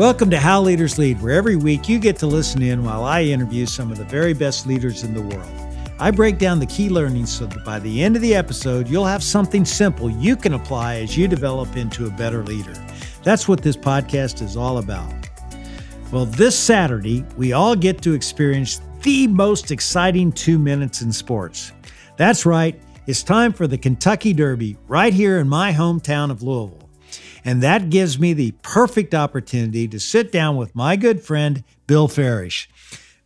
Welcome to How Leaders Lead, where every week you get to listen in while I interview some of the very best leaders in the world. I break down the key learnings so that by the end of the episode, you'll have something simple you can apply as you develop into a better leader. That's what this podcast is all about. Well, this Saturday, we all get to experience the most exciting 2 minutes in sports. That's right, it's time for the Kentucky Derby right here in my hometown of Louisville. And that gives me the perfect opportunity to sit down with my good friend, Bill Farish.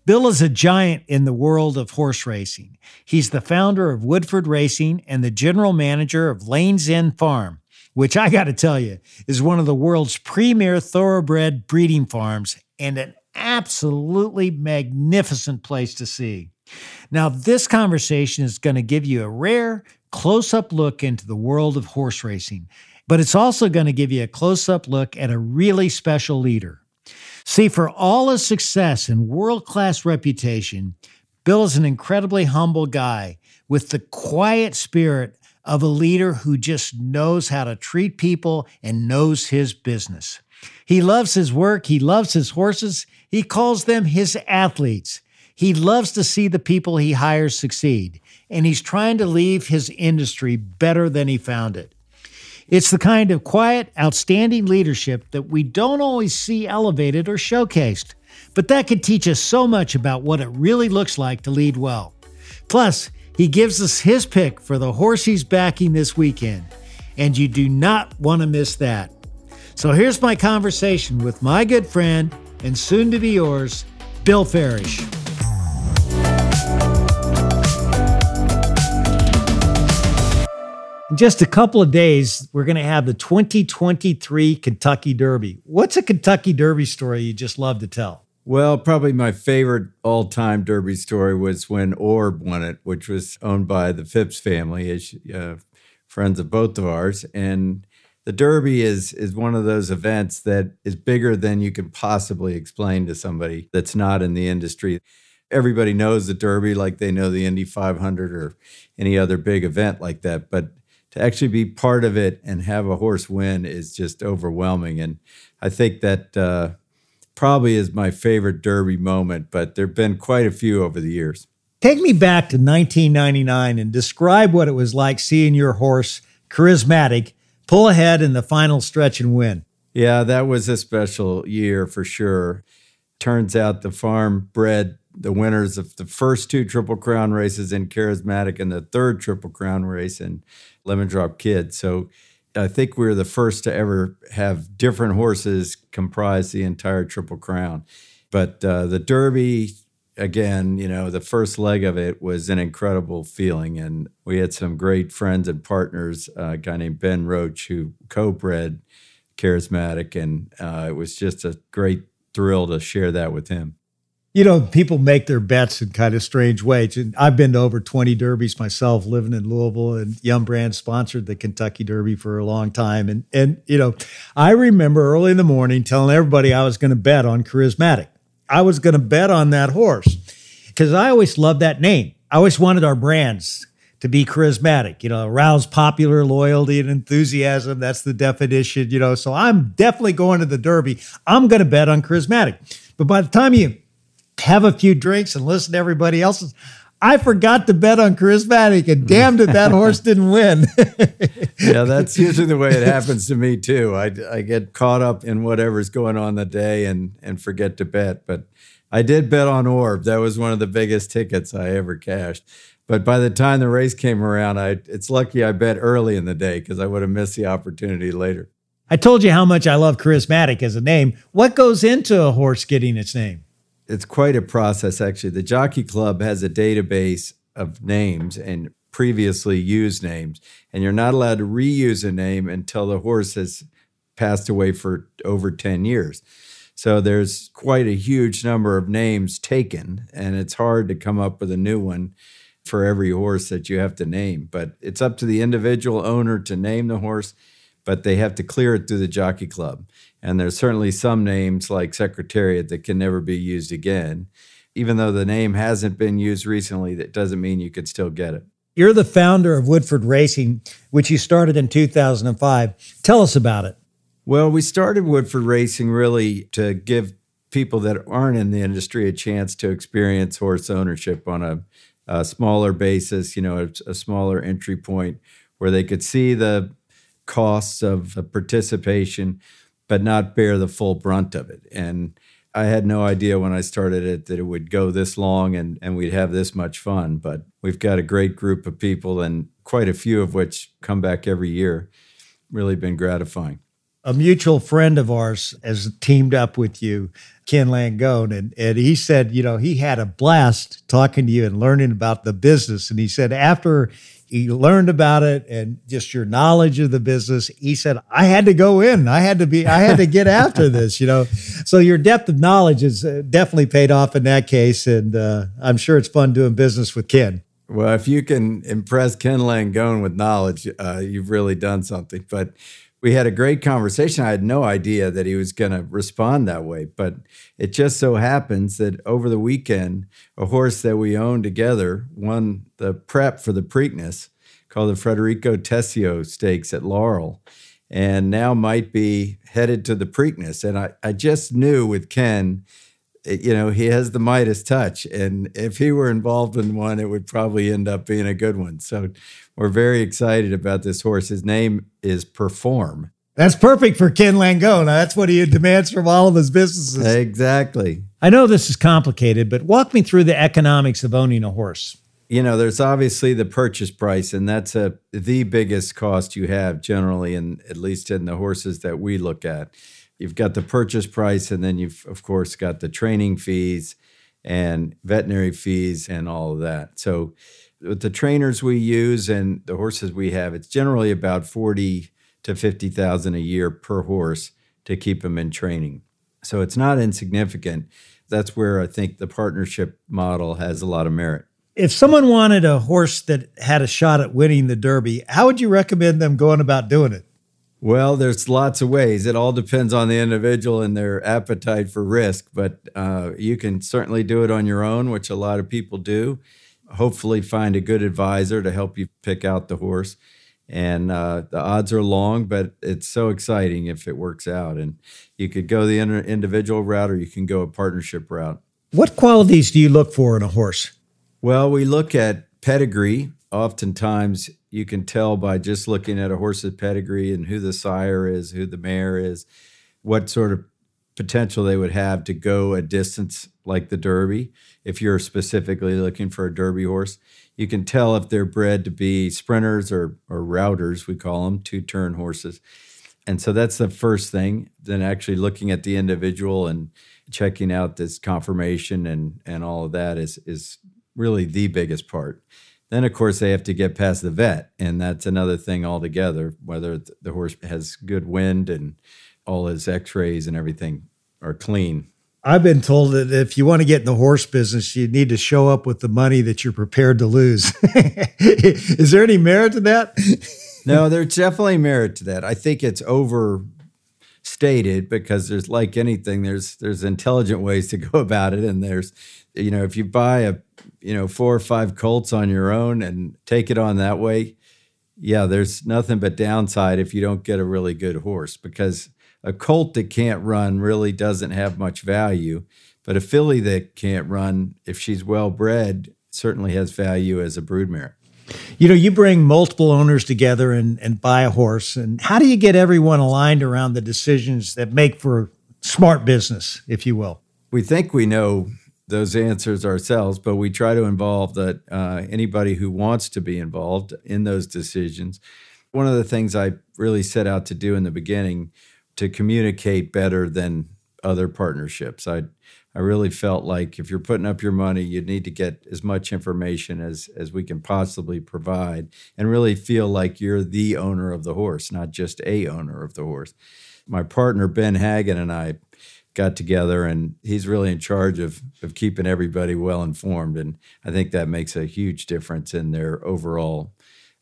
Bill is a giant in the world of horse racing. He's the founder of Woodford Racing and the general manager of Lane's End Farm, which I got to tell you is one of the world's premier thoroughbred breeding farms and an absolutely magnificent place to see. Now, this conversation is going to give you a rare, close-up look into the world of horse racing, but it's also going to give you a close-up look at a really special leader. See, for all his success and world-class reputation, Bill is an incredibly humble guy with the quiet spirit of a leader who just knows how to treat people and knows his business. He loves his work. He loves his horses. He calls them his athletes. He loves to see the people he hires succeed, and he's trying to leave his industry better than he found it. It's the kind of quiet, outstanding leadership that we don't always see elevated or showcased, but that could teach us so much about what it really looks like to lead well. Plus, he gives us his pick for the horse he's backing this weekend, and you do not want to miss that. So here's my conversation with my good friend, and soon to be yours, Bill Farish. In just a couple of days, we're going to have the 2023 Kentucky Derby. What's a Kentucky Derby story you just love to tell? Well, probably my favorite all-time Derby story was when Orb won it, which was owned by the Phipps family, as friends of both of ours. And the Derby is one of those events that is bigger than you can possibly explain to somebody that's not in the industry. Everybody knows the Derby like they know the Indy 500 or any other big event like that, but to actually be part of it and have a horse win is just overwhelming. And I think that probably is my favorite Derby moment, but there have been quite a few over the years. Take me back to 1999 and describe what it was like seeing your horse, Charismatic, pull ahead in the final stretch and win. Yeah, that was a special year for sure. Turns out the farm bred the winners of the first two Triple Crown races in Charismatic and the third Triple Crown race in Lemon Drop Kid. So I think we were the first to ever have different horses comprise the entire Triple Crown. But the Derby, again, you know, the first leg of it was an incredible feeling. And we had some great friends and partners, a guy named Ben Roach, who co-bred Charismatic. And it was just a great thrill to share that with him. You know, people make their bets in kind of strange ways. And I've been to over 20 derbies myself, living in Louisville, and Yum Brands sponsored the Kentucky Derby for a long time. And you know, I remember early in the morning telling everybody I was going to bet on Charismatic. I was going to bet on that horse because I always loved that name. I always wanted our brands to be charismatic, you know, arouse popular loyalty and enthusiasm. That's the definition, you know. So I'm definitely going to the Derby. I'm going to bet on Charismatic. But by the time you have a few drinks and listen to everybody else's, I forgot to bet on Charismatic, and damned if that horse didn't win. Yeah, that's usually the way it happens to me too. I get caught up in whatever's going on the day and forget to bet. But I did bet on Orb. That was one of the biggest tickets I ever cashed. But by the time the race came around, it's lucky I bet early in the day because I would have missed the opportunity later. I told you how much I love Charismatic as a name. What goes into a horse getting its name? It's quite a process, actually. The Jockey Club has a database of names and previously used names, and you're not allowed to reuse a name until the horse has passed away for over 10 years. So there's quite a huge number of names taken, and it's hard to come up with a new one for every horse that you have to name. But it's up to the individual owner to name the horse, but they have to clear it through the Jockey Club. And there's certainly some names like Secretariat that can never be used again. Even though the name hasn't been used recently, that doesn't mean you could still get it. You're the founder of Woodford Racing, which you started in 2005. Tell us about it. Well, we started Woodford Racing really to give people that aren't in the industry a chance to experience horse ownership on a smaller basis, you know, a smaller entry point where they could see the costs of the participation, but not bear the full brunt of it. And I had no idea when I started it that it would go this long and we'd have this much fun. But we've got a great group of people and quite a few of which come back every year. Really been gratifying. A mutual friend of ours has teamed up with you, Ken Langone, and he said, you know, he had a blast talking to you and learning about the business. And he said after he learned about it and just your knowledge of the business, he said, I had to go in. I had to get after this, you know. So your depth of knowledge has definitely paid off in that case. And I'm sure it's fun doing business with Ken. Well, if you can impress Ken Langone with knowledge, you've really done something. But we had a great conversation. I had no idea that he was going to respond that way, but it just so happens that over the weekend, a horse that we owned together won the prep for the Preakness called the Frederico Tessio Stakes at Laurel, and now might be headed to the Preakness. And I just knew with Ken, you know, he has the Midas touch, and if he were involved in one, it would probably end up being a good one. So we're very excited about this horse. His name is Perform. That's perfect for Ken Langone. That's what he demands from all of his businesses. Exactly. I know this is complicated, but walk me through the economics of owning a horse. You know, there's obviously the purchase price, and that's the biggest cost you have generally, and at least in the horses that we look at. You've got the purchase price, and then you've, of course, got the training fees and veterinary fees and all of that. So with the trainers we use and the horses we have, it's generally about $40,000 to $50,000 a year per horse to keep them in training. So it's not insignificant. That's where I think the partnership model has a lot of merit. If someone wanted a horse that had a shot at winning the Derby, how would you recommend them going about doing it? Well, there's lots of ways. It all depends on the individual and their appetite for risk, but you can certainly do it on your own, which a lot of people do. Hopefully find a good advisor to help you pick out the horse. And the odds are long, but it's so exciting if it works out. And you could go the individual route, or you can go a partnership route. What qualities do you look for in a horse? Well, we look at pedigree. Oftentimes you can tell by just looking at a horse's pedigree and who the sire is, who the mare is, what sort of potential they would have to go a distance like the Derby. If you're specifically looking for a Derby horse, you can tell if they're bred to be sprinters or routers, we call them, two-turn horses. And so that's the first thing. Then actually looking at the individual and checking out this conformation and all of that is really the biggest part. Then, of course, they have to get past the vet, and that's another thing altogether, whether the horse has good wind and all his x-rays and everything are clean. I've been told that if you want to get in the horse business, you need to show up with the money that you're prepared to lose. Is there any merit to that? No, there's definitely merit to that. I think it's overstated because there's, like anything, there's intelligent ways to go about it. And there's, you know, if you buy four or five colts on your own and take it on that way, yeah, there's nothing but downside if you don't get a really good horse, because a colt that can't run really doesn't have much value, but a filly that can't run, if she's well-bred, certainly has value as a broodmare. You know, you bring multiple owners together and buy a horse, and how do you get everyone aligned around the decisions that make for smart business, if you will? We think we know those answers ourselves, but we try to involve anybody who wants to be involved in those decisions. One of the things I really set out to do in the beginning to communicate better than other partnerships. I really felt like if you're putting up your money, you need to get as much information as we can possibly provide and really feel like you're the owner of the horse, not just a owner of the horse. My partner, Ben Hagen, and I got together, and he's really in charge of keeping everybody well-informed, and I think that makes a huge difference in their overall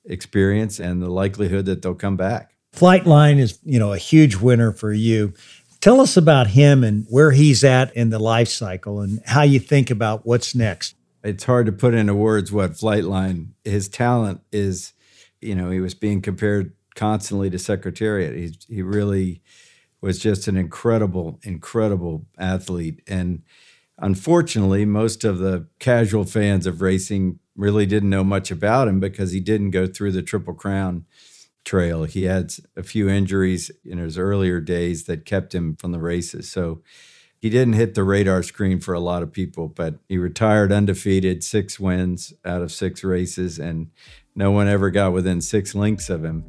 experience and the likelihood that they'll come back. Flightline is, you know, a huge winner for you. Tell us about him and where he's at in the life cycle and how you think about what's next. It's hard to put into words what Flightline, his talent is. You know, he was being compared constantly to Secretariat. He really was just an incredible, incredible athlete. And unfortunately, most of the casual fans of racing really didn't know much about him because he didn't go through the Triple Crown trail. He had a few injuries in his earlier days that kept him from the races. So he didn't hit the radar screen for a lot of people, but he retired undefeated, 6 wins out of 6 races, and no one ever got within 6 lengths of him.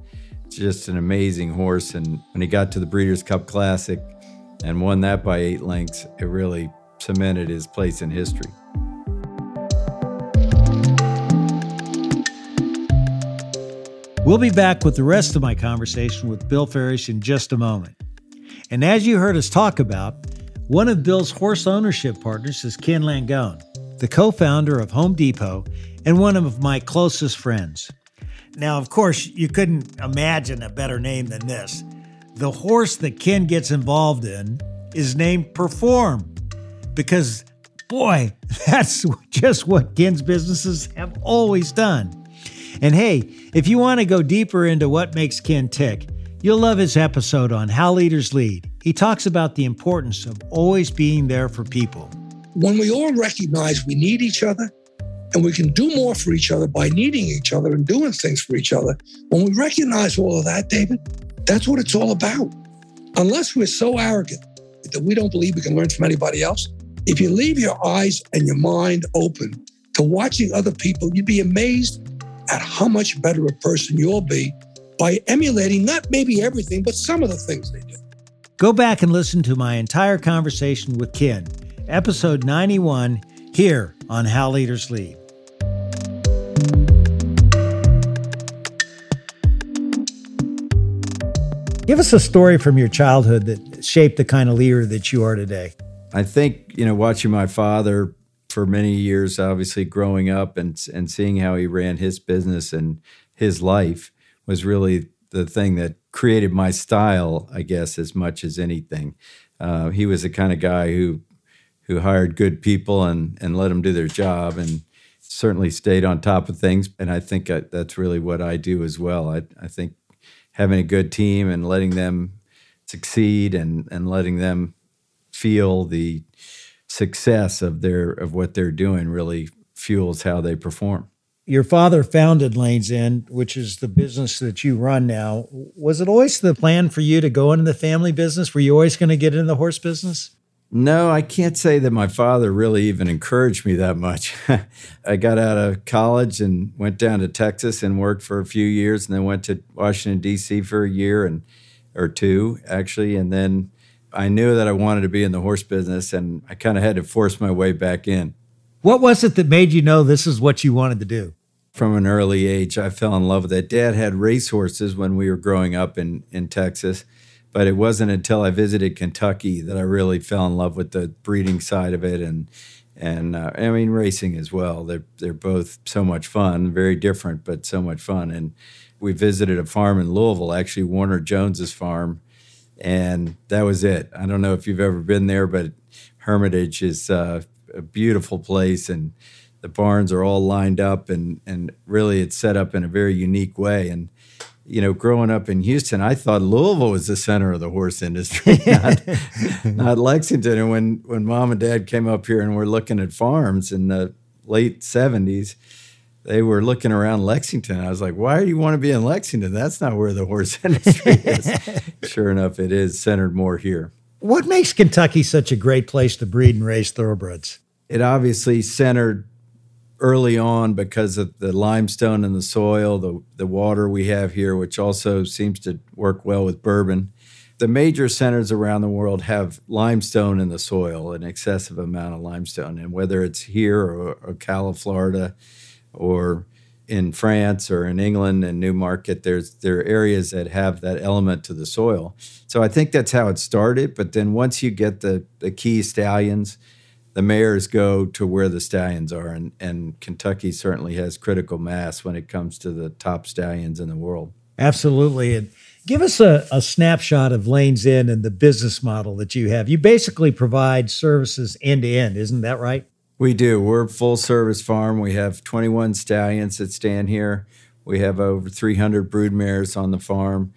It's just an amazing horse. And when he got to the Breeders' Cup Classic and won that by 8 lengths, it really cemented his place in history. We'll be back with the rest of my conversation with Bill Farish in just a moment. And as you heard us talk about, one of Bill's horse ownership partners is Ken Langone, the co-founder of Home Depot and one of my closest friends. Now, of course, you couldn't imagine a better name than this. The horse that Ken gets involved in is named Perform because, boy, that's just what Ken's businesses have always done. And hey, if you want to go deeper into what makes Ken tick, you'll love his episode on How Leaders Lead. He talks about the importance of always being there for people. When we all recognize we need each other and we can do more for each other by needing each other and doing things for each other, when we recognize all of that, David, that's what it's all about. Unless we're so arrogant that we don't believe we can learn from anybody else, if you leave your eyes and your mind open to watching other people, you'd be amazed at how much better a person you'll be by emulating not maybe everything, but some of the things they do. Go back and listen to my entire conversation with Ken, episode 91, here on How Leaders Lead. Give us a story from your childhood that shaped the kind of leader that you are today. I think, watching my father for many years, obviously growing up and seeing how he ran his business and his life was really the thing that created my style, I guess, as much as anything. He was the kind of guy who hired good people and let them do their job and certainly stayed on top of things. And I think that's really what I do as well. I think having a good team and letting them succeed and letting them feel the success of what they're doing really fuels how they perform. Your father founded Lane's End, which is the business that you run now. Was it always the plan for you to go into the family business? Were you always going to get into the horse business? No, I can't say that my father really even encouraged me that much. I got out of college and went down to Texas and worked for a few years, and then went to Washington, D.C. for a year or two, actually, and then I knew that I wanted to be in the horse business, and I kind of had to force my way back in. What was it that made you know this is what you wanted to do? From an early age, I fell in love with it. Dad had racehorses when we were growing up in Texas, but it wasn't until I visited Kentucky that I really fell in love with the breeding side of it and I mean, racing as well. They're both so much fun, very different, but so much fun. And we visited a farm in Louisville, actually Warner Jones's farm, and that was it. I don't know if you've ever been there, but Hermitage is a beautiful place, and the barns are all lined up, and really it's set up in a very unique way. And, growing up in Houston, I thought Louisville was the center of the horse industry, not Lexington. And when Mom and Dad came up here and were looking at farms in the late 70s, they were looking around Lexington. I was like, why do you want to be in Lexington? That's not where the horse industry is. Sure enough, it is centered more here. What makes Kentucky such a great place to breed and raise thoroughbreds? It obviously centered early on because of the limestone in the soil, the water we have here, which also seems to work well with bourbon. The major centers around the world have limestone in the soil, an excessive amount of limestone. And whether it's here or Ocala, Florida, or in France or in England and Newmarket, there are areas that have that element to the soil. So I think that's how it started. But then once you get the key stallions, the mares go to where the stallions are. And Kentucky certainly has critical mass when it comes to the top stallions in the world. Absolutely. And give us a snapshot of Lane's End and the business model that you have. You basically provide services end-to-end, isn't that right? We do. We're a full-service farm. We have 21 stallions that stand here. We have over 300 broodmares on the farm.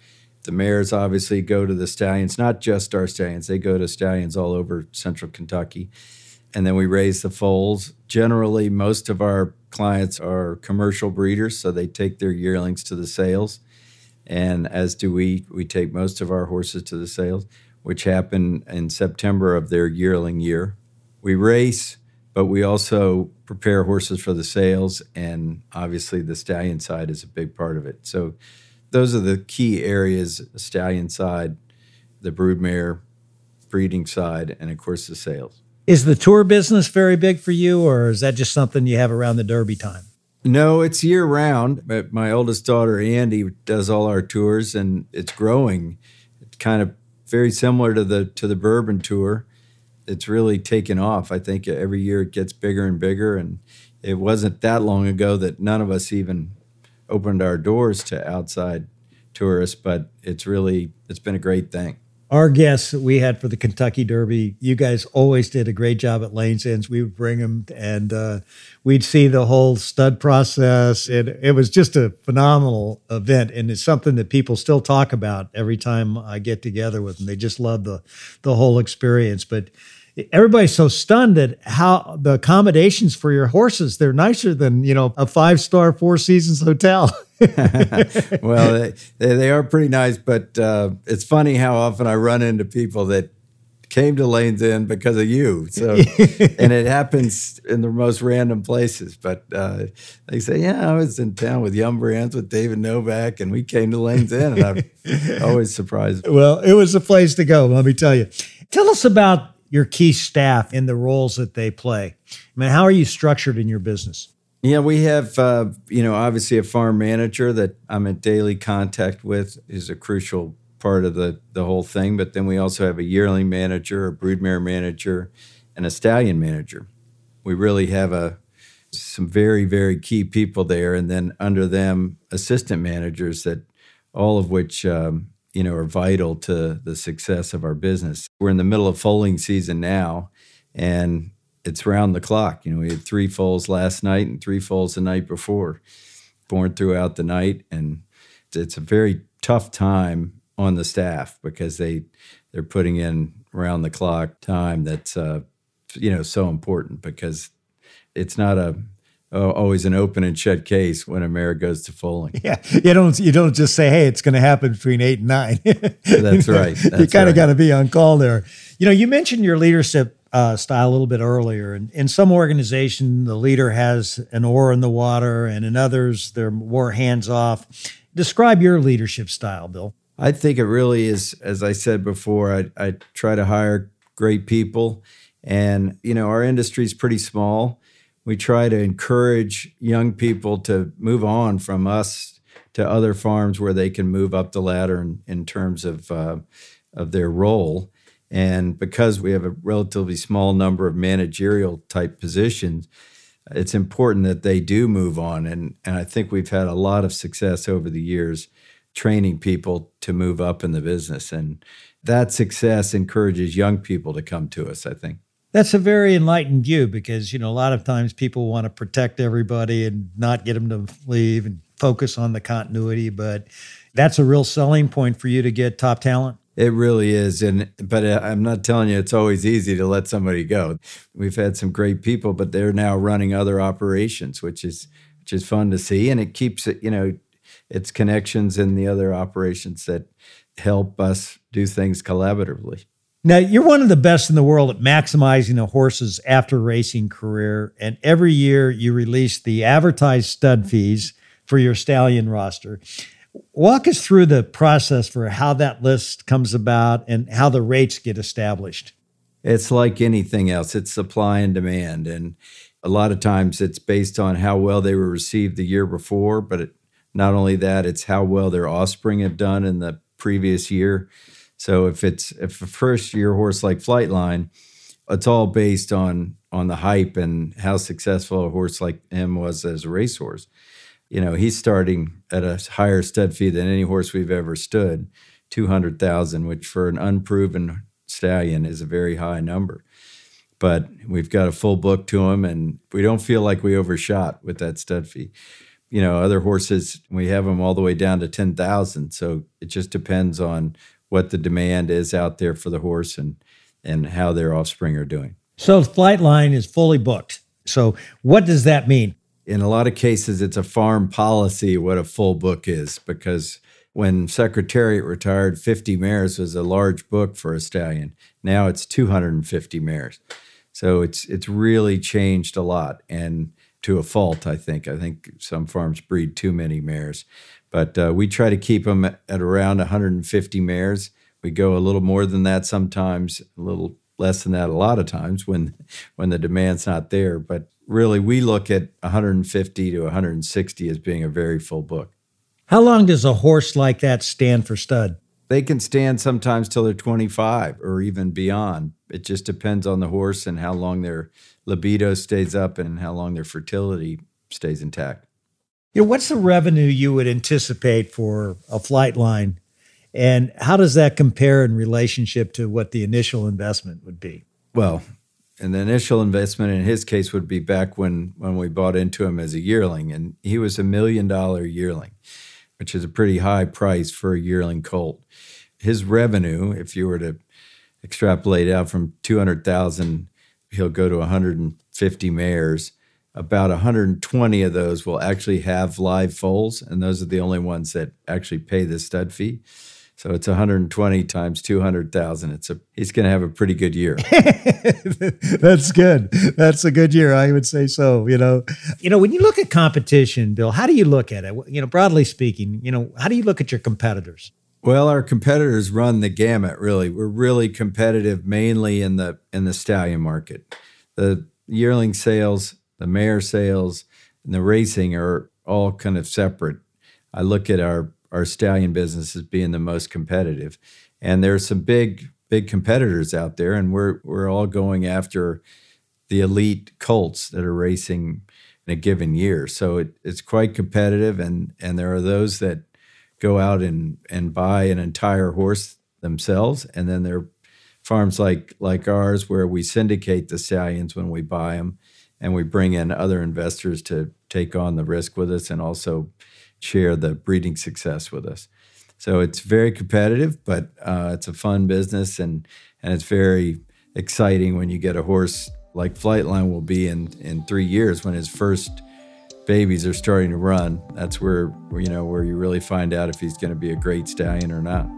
The mares obviously go to the stallions, not just our stallions. They go to stallions all over central Kentucky. And then we raise the foals. Generally, most of our clients are commercial breeders, so they take their yearlings to the sales. And as do we. We take most of our horses to the sales, which happen in September of their yearling year. We race, but we also prepare horses for the sales, and obviously the stallion side is a big part of it. So those are the key areas: the stallion side, the broodmare, breeding side, and of course the sales. Is the tour business very big for you, or is that just something you have around the Derby time? No, it's year-round, but my oldest daughter, Andy, does all our tours, and it's growing. It's kind of very similar to the Bourbon Tour. It's really taken off. I think every year it gets bigger and bigger, and it wasn't that long ago that none of us even opened our doors to outside tourists, but it's been a great thing. Our guests that we had for the Kentucky Derby, you guys always did a great job at Lane's End. We would bring them, and we'd see the whole stud process. It was just a phenomenal event, and it's something that people still talk about every time I get together with them. They just love the whole experience. But everybody's so stunned at how the accommodations for your horses, they're nicer than, a 5-star Four Seasons hotel. Well, they are pretty nice, but it's funny how often I run into people that came to Lane's End because of you. So, and it happens in the most random places. But they say, I was in town with Yum Brands with David Novak, and we came to Lane's End, and I'm always surprised. Well, it was the place to go, let me tell you. Tell us about your key staff and the roles that they play. How are you structured in your business? Yeah, we have, obviously a farm manager that I'm in daily contact with, is a crucial part of the whole thing. But then we also have a yearling manager, a broodmare manager, and a stallion manager. We really have some very, very key people there. And then under them, assistant managers that all of which, are vital to the success of our business. We're in the middle of foaling season now, and it's round the clock. We had 3 foals last night and 3 foals the night before, born throughout the night. And it's a very tough time on the staff because they're putting in round the clock time that's, so important, because it's not always an open and shut case when a mare goes to foaling. Yeah, you don't just say, hey, it's going to happen between 8 and 9. That's right. You kind of got to be on call there. You mentioned your leadership style a little bit earlier. And in some organization, the leader has an oar in the water, and in others, they're more hands off. Describe your leadership style, Bill. I think it really is, as I said before, I try to hire great people, and our industry is pretty small. We try to encourage young people to move on from us to other farms where they can move up the ladder in terms of their role. And because we have a relatively small number of managerial type positions, it's important that they do move on. And I think we've had a lot of success over the years training people to move up in the business. And that success encourages young people to come to us, I think. That's a very enlightened view, because, a lot of times people want to protect everybody and not get them to leave and focus on the continuity, but that's a real selling point for you to get top talent. It really is, but I'm not telling you it's always easy to let somebody go. We've had some great people, but they're now running other operations, which is fun to see, and it keeps it, its connections in the other operations that help us do things collaboratively. Now, you're one of the best in the world at maximizing a horse's after-racing career, and every year you release the advertised stud fees for your stallion roster. Walk us through the process for how that list comes about and how the rates get established. It's like anything else. It's supply and demand, and a lot of times it's based on how well they were received the year before, but not only that, it's how well their offspring have done in the previous year. So if a first-year horse like Flightline, it's all based on the hype and how successful a horse like him was as a racehorse. He's starting at a higher stud fee than any horse we've ever stood, $200,000, which for an unproven stallion is a very high number. But we've got a full book to him, and we don't feel like we overshot with that stud fee. you know, other horses, we have them all the way down to 10,000. So it just depends on what the demand is out there for the horse and how their offspring are doing. So Flightline is fully booked. So what does that mean? In a lot of cases, it's a farm policy what a full book is, because when Secretariat retired, 50 mares was a large book for a stallion. Now it's 250 mares. So it's really changed a lot, and to a fault, I think. I think some farms breed too many mares. But we try to keep them at around 150 mares. We go a little more than that sometimes, a little less than that a lot of times when the demand's not there. But really, we look at 150 to 160 as being a very full book. How long does a horse like that stand for stud? They can stand sometimes till they're 25 or even beyond. It just depends on the horse and how long their libido stays up and how long their fertility stays intact. You know, what's the revenue you would anticipate for a Flightline, and how does that compare in relationship to what the initial investment would be? Well, and the initial investment in his case would be back when we bought into him as a yearling, and he was $1 million yearling, which is a pretty high price for a yearling colt. His revenue, if you were to extrapolate out from 200,000, he'll go to 150 mares. About 120 of those will actually have live foals, and those are the only ones that actually pay the stud fee. So it's 120 times 200,000. He's going to have a pretty good year. That's good. That's a good year. I would say so, you know. You know, when you look at competition, Bill, how do you look at it? You know, broadly speaking, you know, how do you look at your competitors? Well, our competitors run the gamut, really. We're really competitive mainly in the stallion market. The yearling sales, the mare sales, and the racing are all kind of separate. I look at our stallion business as being the most competitive. And there are some big, big competitors out there, and we're all going after the elite colts that are racing in a given year. So it's quite competitive, and there are those that go out and buy an entire horse themselves, and then there are farms like ours where we syndicate the stallions when we buy them, and we bring in other investors to take on the risk with us and also share the breeding success with us. So it's very competitive, but it's a fun business, and it's very exciting when you get a horse like Flightline will be in 3 years when his first babies are starting to run. That's where you really find out if he's going to be a great stallion or not.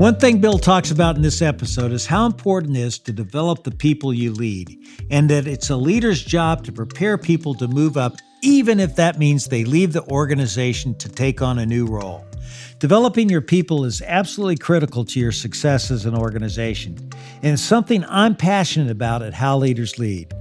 One thing Bill talks about in this episode is how important it is to develop the people you lead, and that it's a leader's job to prepare people to move up, even if that means they leave the organization to take on a new role. Developing your people is absolutely critical to your success as an organization, and it's something I'm passionate about at How Leaders Lead.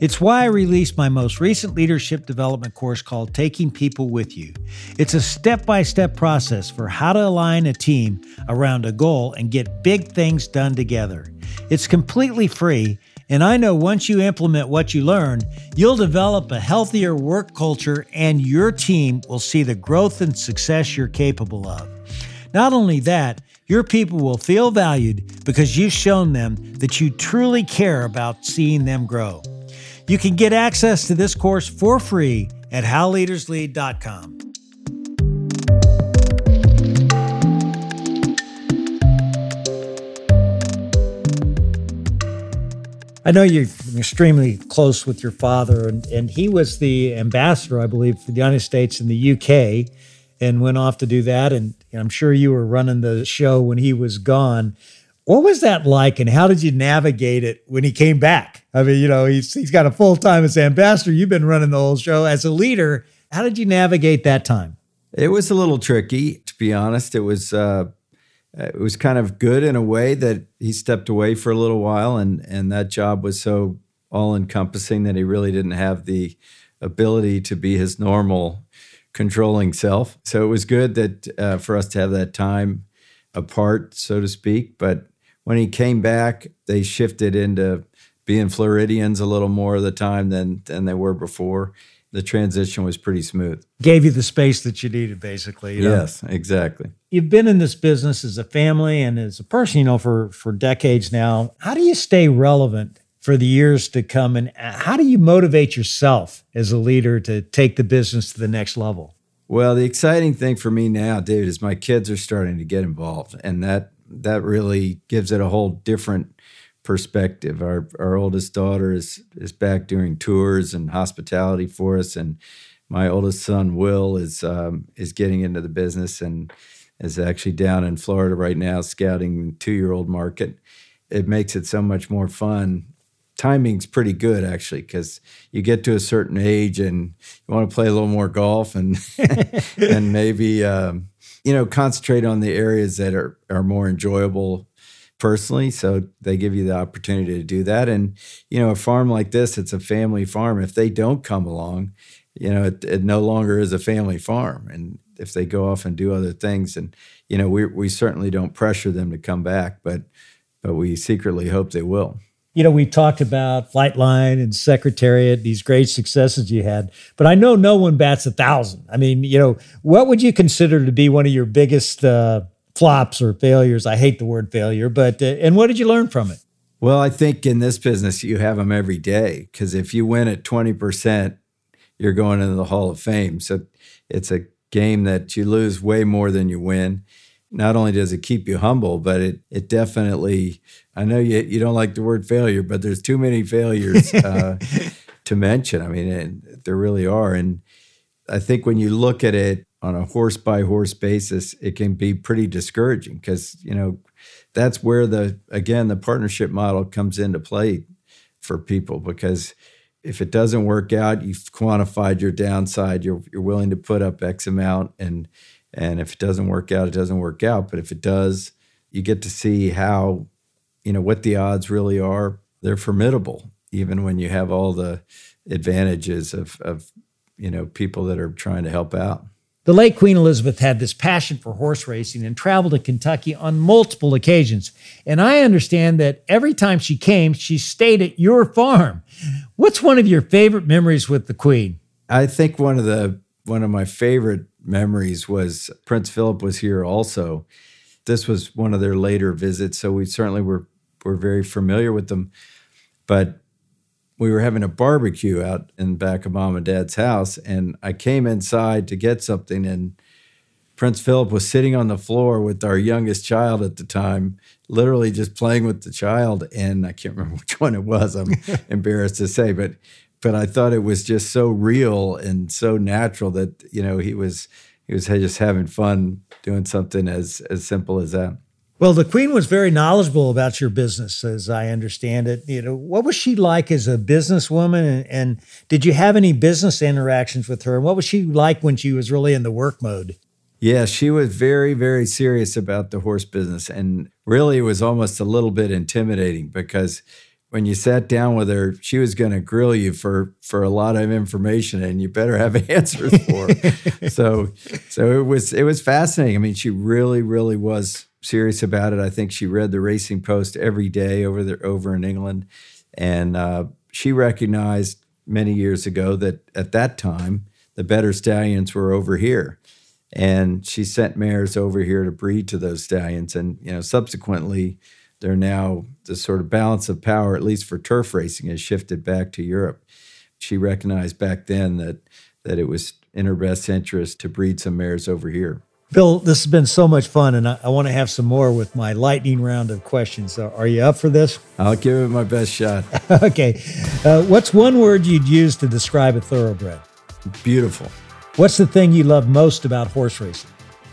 It's why I released my most recent leadership development course called Taking People With You. It's a step-by-step process for how to align a team around a goal and get big things done together. It's completely free, and I know once you implement what you learn, you'll develop a healthier work culture, and your team will see the growth and success you're capable of. Not only that, your people will feel valued because you've shown them that you truly care about seeing them grow. You can get access to this course for free at howleaderslead.com. I know you're extremely close with your father, and he was the ambassador, I believe, for the United States and the UK, and went off to do that. And I'm sure you were running the show when he was gone. What was that like, and how did you navigate it when he came back? I mean, you know, he's got a full time as ambassador. You've been running the whole show as a leader. How did you navigate that time? It was a little tricky, to be honest. It was kind of good in a way that he stepped away for a little while, and that job was so all encompassing that he really didn't have the ability to be his normal controlling self. So it was good that for us to have that time apart, so to speak. But when he came back, they shifted into being Floridians a little more of the time than they were before. The transition was pretty smooth. Gave you the space that you needed, basically. You know? Yes, exactly. You've been in this business as a family and as a person, you know, for decades now. How do you stay relevant for the years to come? And how do you motivate yourself as a leader to take the business to the next level? Well, the exciting thing for me now, David, is my kids are starting to get involved, and that really gives it a whole different perspective. Our oldest daughter is back doing tours and hospitality for us, and my oldest son, Will, is getting into the business and is actually down in Florida right now scouting the 2-year-old market. It makes it so much more fun. Timing's pretty good, actually, because you get to a certain age and you want to play a little more golf and and maybe concentrate on the areas that are more enjoyable personally. So they give you the opportunity to do that. And, a farm like this, it's a family farm. If they don't come along, it no longer is a family farm. And if they go off and do other things, and, we certainly don't pressure them to come back, but we secretly hope they will. We talked about Flightline and Secretariat, these great successes you had, but I know no one bats 1,000. I mean, what would you consider to be one of your biggest flops or failures? I hate the word failure, but and what did you learn from it? Well, I think in this business, you have them every day, because if you win at 20%, you're going into the Hall of Fame. So it's a game that you lose way more than you win. Not only does it keep you humble, but it definitely, I know you don't like the word failure, but there's too many failures to mention. I mean, there really are. And I think when you look at it on a horse-by-horse basis, it can be pretty discouraging because, that's where the partnership model comes into play for people, because if it doesn't work out, you've quantified your downside. You're willing to put up X amount, and if it doesn't work out, it doesn't work out. But if it does, you get to see how, what the odds really are. They're formidable, even when you have all the advantages of people that are trying to help out. The late Queen Elizabeth had this passion for horse racing and traveled to Kentucky on multiple occasions. And I understand that every time she came, she stayed at your farm. What's one of your favorite memories with the Queen? I think one of my favorite memories was Prince Philip was here also. This was one of their later visits, so we certainly were very familiar with them. But we were having a barbecue out in back of Mom and Dad's house, and I came inside to get something, and Prince Philip was sitting on the floor with our youngest child at the time, literally just playing with the child, and I can't remember which one it was, I'm embarrassed to say, but I thought it was just so real and so natural that, he was just having fun doing something as simple as that. Well, the Queen was very knowledgeable about your business, as I understand it. What was she like as a businesswoman, and did you have any business interactions with her? And what was she like when she was really in the work mode? Yeah, she was very, very serious about the horse business, and really it was almost a little bit intimidating, because when you sat down with her, she was going to grill you for a lot of information, and you better have answers for her. So it was fascinating. I mean, she really, really was serious about it. I think she read the Racing Post every day over in England. And she recognized many years ago that at that time, the better stallions were over here. And she sent mares over here to breed to those stallions. And, subsequently, they're now the sort of balance of power, at least for turf racing, has shifted back to Europe. She recognized back then that it was in her best interest to breed some mares over here. Bill, this has been so much fun, and I want to have some more with my lightning round of questions. Are you up for this? I'll give it my best shot. Okay. What's one word you'd use to describe a thoroughbred? Beautiful. What's the thing you love most about horse racing?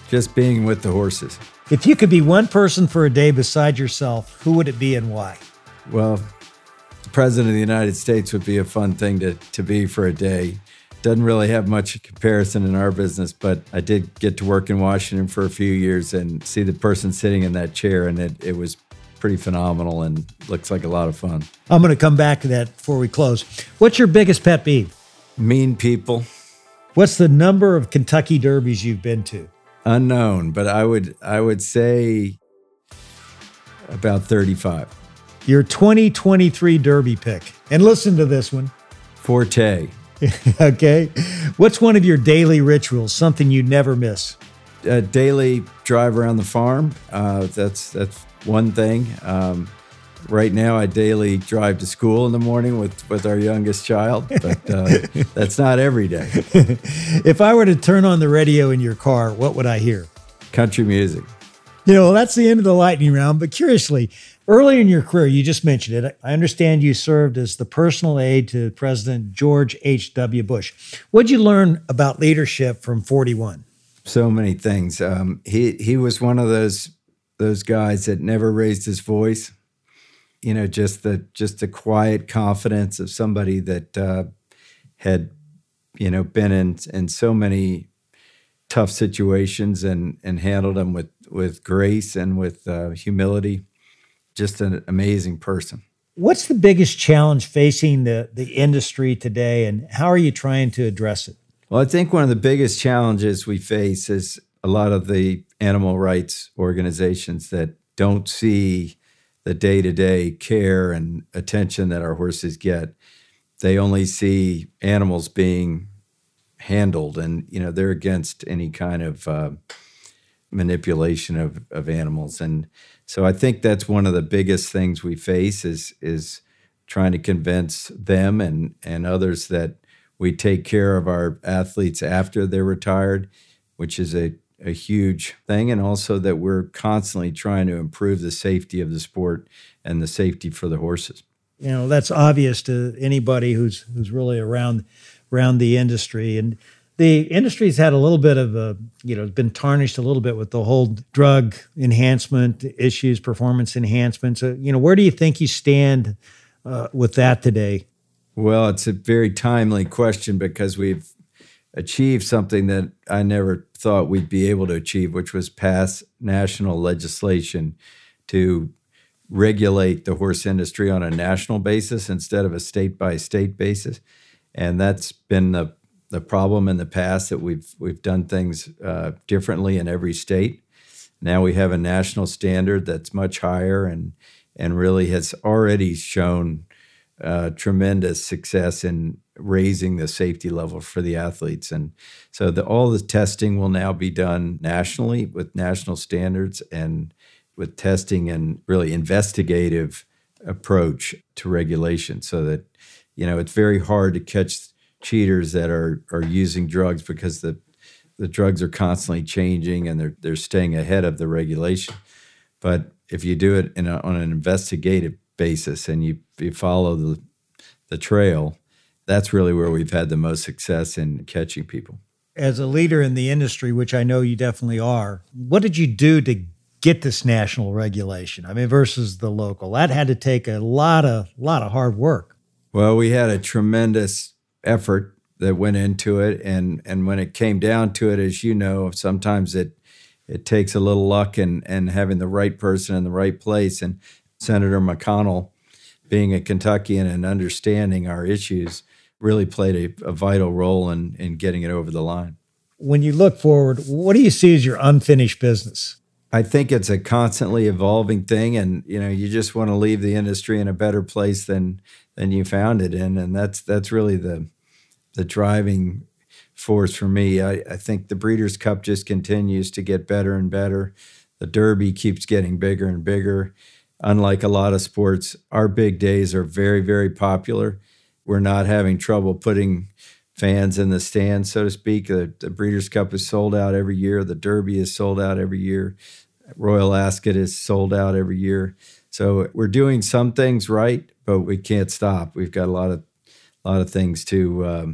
Just being with the horses. If you could be one person for a day beside yourself, who would it be and why? Well, the President of the United States would be a fun thing to be for a day. Doesn't really have much comparison in our business, but I did get to work in Washington for a few years and see the person sitting in that chair, and it was pretty phenomenal and looks like a lot of fun. I'm going to come back to that before we close. What's your biggest pet peeve? Mean people. What's the number of Kentucky Derbies you've been to? Unknown, but I would say about 35. Your 2023 Derby pick. And listen to this one. Forte. Okay. What's one of your daily rituals, something you never miss? A daily drive around the farm. That's one thing. Right now, I daily drive to school in the morning with our youngest child, but that's not every day. If I were to turn on the radio in your car, what would I hear? Country music. You know, well, that's the end of the lightning round, but curiously, early in your career, you just mentioned it, I understand you served as the personal aide to President George H.W. Bush. What'd you learn about leadership from 41? So many things. He was one of those guys that never raised his voice. You know, just the quiet confidence of somebody that had, you know, been in so many tough situations and handled them with grace and with humility. Just an amazing person. What's the biggest challenge facing the industry today, and how are you trying to address it? Well, I think one of the biggest challenges we face is a lot of the animal rights organizations that don't see the day-to-day care and attention that our horses get. They only see animals being handled, and you know, they're against any kind of manipulation of animals. And so I think that's one of the biggest things we face is trying to convince them and others that we take care of our athletes after they're retired, which is a huge thing, and also that we're constantly trying to improve the safety of the sport and the safety for the horses. You know, that's obvious to anybody who's really around the industry. And the industry's had a little bit of a, you know, been tarnished a little bit with the whole drug enhancement issues, performance enhancement. So, you know, where do you think you stand with that today? Well, it's a very timely question because we've achieved something that I never thought we'd be able to achieve, which was pass national legislation to regulate the horse industry on a national basis instead of a state-by-state basis. And that's been the problem in the past, that we've done things differently in every state. Now we have a national standard that's much higher and really has already shown tremendous success in raising the safety level for the athletes. And so all the testing will now be done nationally with national standards and with testing and really investigative approach to regulation, so that, you know, it's very hard to catch cheaters that are using drugs because the drugs are constantly changing and they're staying ahead of the regulation. But if you do it on an investigative basis and you follow the trail, that's really where we've had the most success in catching people. As a leader in the industry, which I know you definitely are, what did you do to get this national regulation? I mean, versus the local, that had to take a lot of hard work. Well, we had a tremendous effort that went into it. And when it came down to it, as you know, sometimes it takes a little luck and having the right person in the right place. And Senator McConnell, being a Kentuckian and understanding our issues, really played a vital role in getting it over the line. When you look forward, what do you see as your unfinished business? I think it's a constantly evolving thing, and you know, you just want to leave the industry in a better place than you found it in, and that's really the driving force for me. I think the Breeders' Cup just continues to get better and better. The Derby keeps getting bigger and bigger. Unlike a lot of sports, our big days are very, very popular. We're not having trouble putting fans in the stands, so to speak. The Breeders' Cup is sold out every year. The Derby is sold out every year. Royal Ascot is sold out every year. So we're doing some things right, but we can't stop. We've got a lot of things to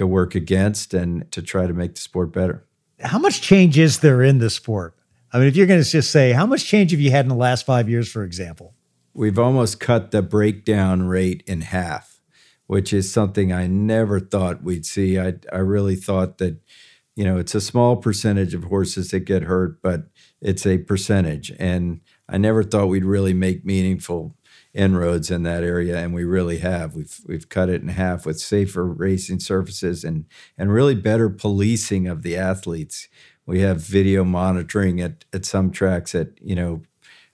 work against and to try to make the sport better. How much change is there in the sport? I mean, if you're going to just say, how much change have you had in the last 5 years, for example? We've almost cut the breakdown rate in half, which is something I never thought we'd see. I really thought that, you know, it's a small percentage of horses that get hurt, but it's a percentage. And I never thought we'd really make meaningful inroads in that area, and we really have. We've cut it in half with safer racing surfaces and really better policing of the athletes. We have video monitoring at some tracks at, you know,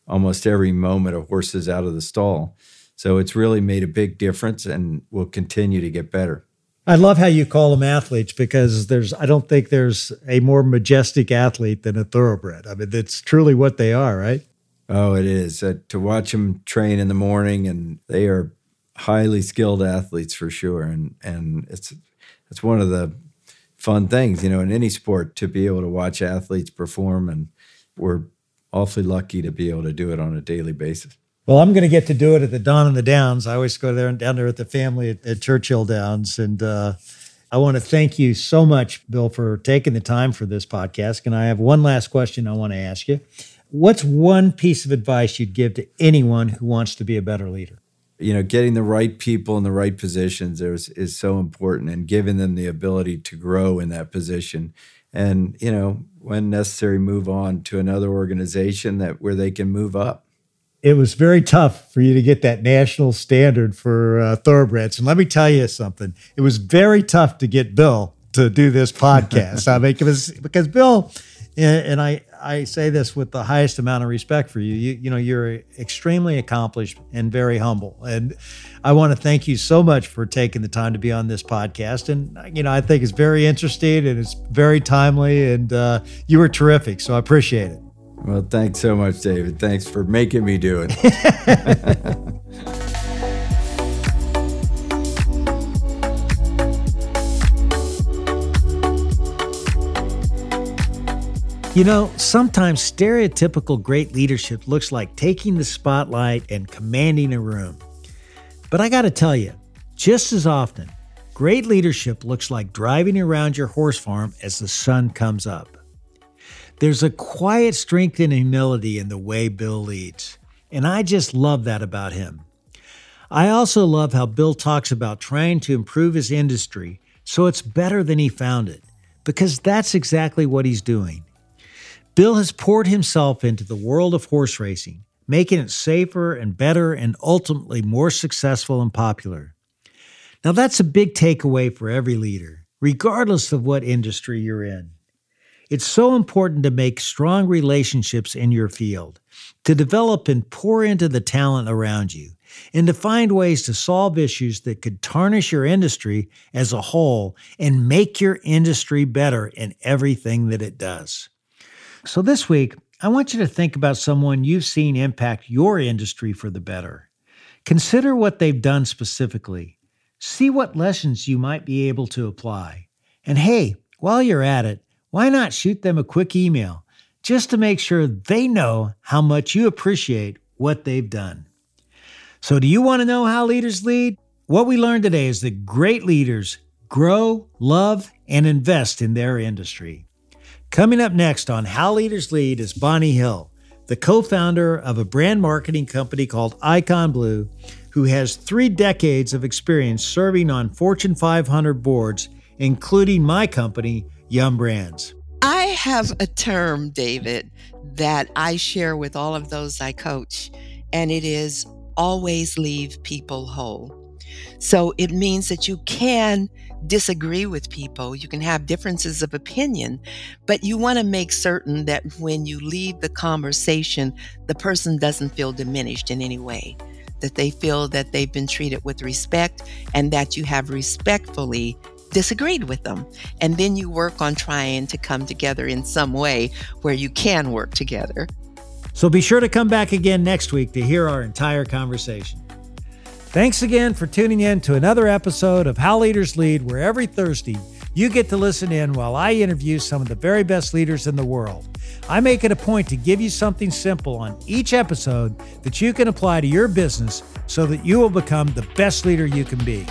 almost every moment a horse is out of the stall. So it's really made a big difference and will continue to get better. I love how you call them athletes, because I don't think there's a more majestic athlete than a thoroughbred. I mean, that's truly what they are, right? Oh, it is. To watch them train in the morning, and they are highly skilled athletes for sure. And it's one of the fun things, you know, in any sport to be able to watch athletes perform, and we're awfully lucky to be able to do it on a daily basis. Well, I'm going to get to do it at the Dawn and the Downs. I always go there and down there with the family at Churchill Downs. And I want to thank you so much, Bill, for taking the time for this podcast. And I have one last question I want to ask you. What's one piece of advice you'd give to anyone who wants to be a better leader? You know, getting the right people in the right positions is so important, and giving them the ability to grow in that position. And, you know, when necessary, move on to another organization where they can move up. It was very tough for you to get that national standard for thoroughbreds. And let me tell you something. It was very tough to get Bill to do this podcast. I mean, because Bill, and I say this with the highest amount of respect for you. You know, you're extremely accomplished and very humble. And I want to thank you so much for taking the time to be on this podcast. And, you know, I think it's very interesting and it's very timely, and you were terrific. So I appreciate it. Well, thanks so much, David. Thanks for making me do it. You know, sometimes stereotypical great leadership looks like taking the spotlight and commanding a room. But I got to tell you, just as often, great leadership looks like driving around your horse farm as the sun comes up. There's a quiet strength and humility in the way Bill leads, and I just love that about him. I also love how Bill talks about trying to improve his industry so it's better than he found it, because that's exactly what he's doing. Bill has poured himself into the world of horse racing, making it safer and better and ultimately more successful and popular. Now that's a big takeaway for every leader, regardless of what industry you're in. It's so important to make strong relationships in your field, to develop and pour into the talent around you, and to find ways to solve issues that could tarnish your industry as a whole and make your industry better in everything that it does. So this week, I want you to think about someone you've seen impact your industry for the better. Consider what they've done specifically. See what lessons you might be able to apply. And hey, while you're at it, why not shoot them a quick email just to make sure they know how much you appreciate what they've done. So do you want to know how leaders lead? What we learned today is that great leaders grow, love, and invest in their industry. Coming up next on How Leaders Lead is Bonnie Hill, the co-founder of a brand marketing company called Icon Blue, who has 3 decades of experience serving on Fortune 500 boards, including my company, Yum Brands. I have a term, David, that I share with all of those I coach, and it is always leave people whole. So it means that you can disagree with people, you can have differences of opinion, but you want to make certain that when you leave the conversation, the person doesn't feel diminished in any way, that they feel that they've been treated with respect and that you have respectfully disagreed with them. And then you work on trying to come together in some way where you can work together. So be sure to come back again next week to hear our entire conversation. Thanks again for tuning in to another episode of How Leaders Lead, where every Thursday you get to listen in while I interview some of the very best leaders in the world. I make it a point to give you something simple on each episode that you can apply to your business so that you will become the best leader you can be.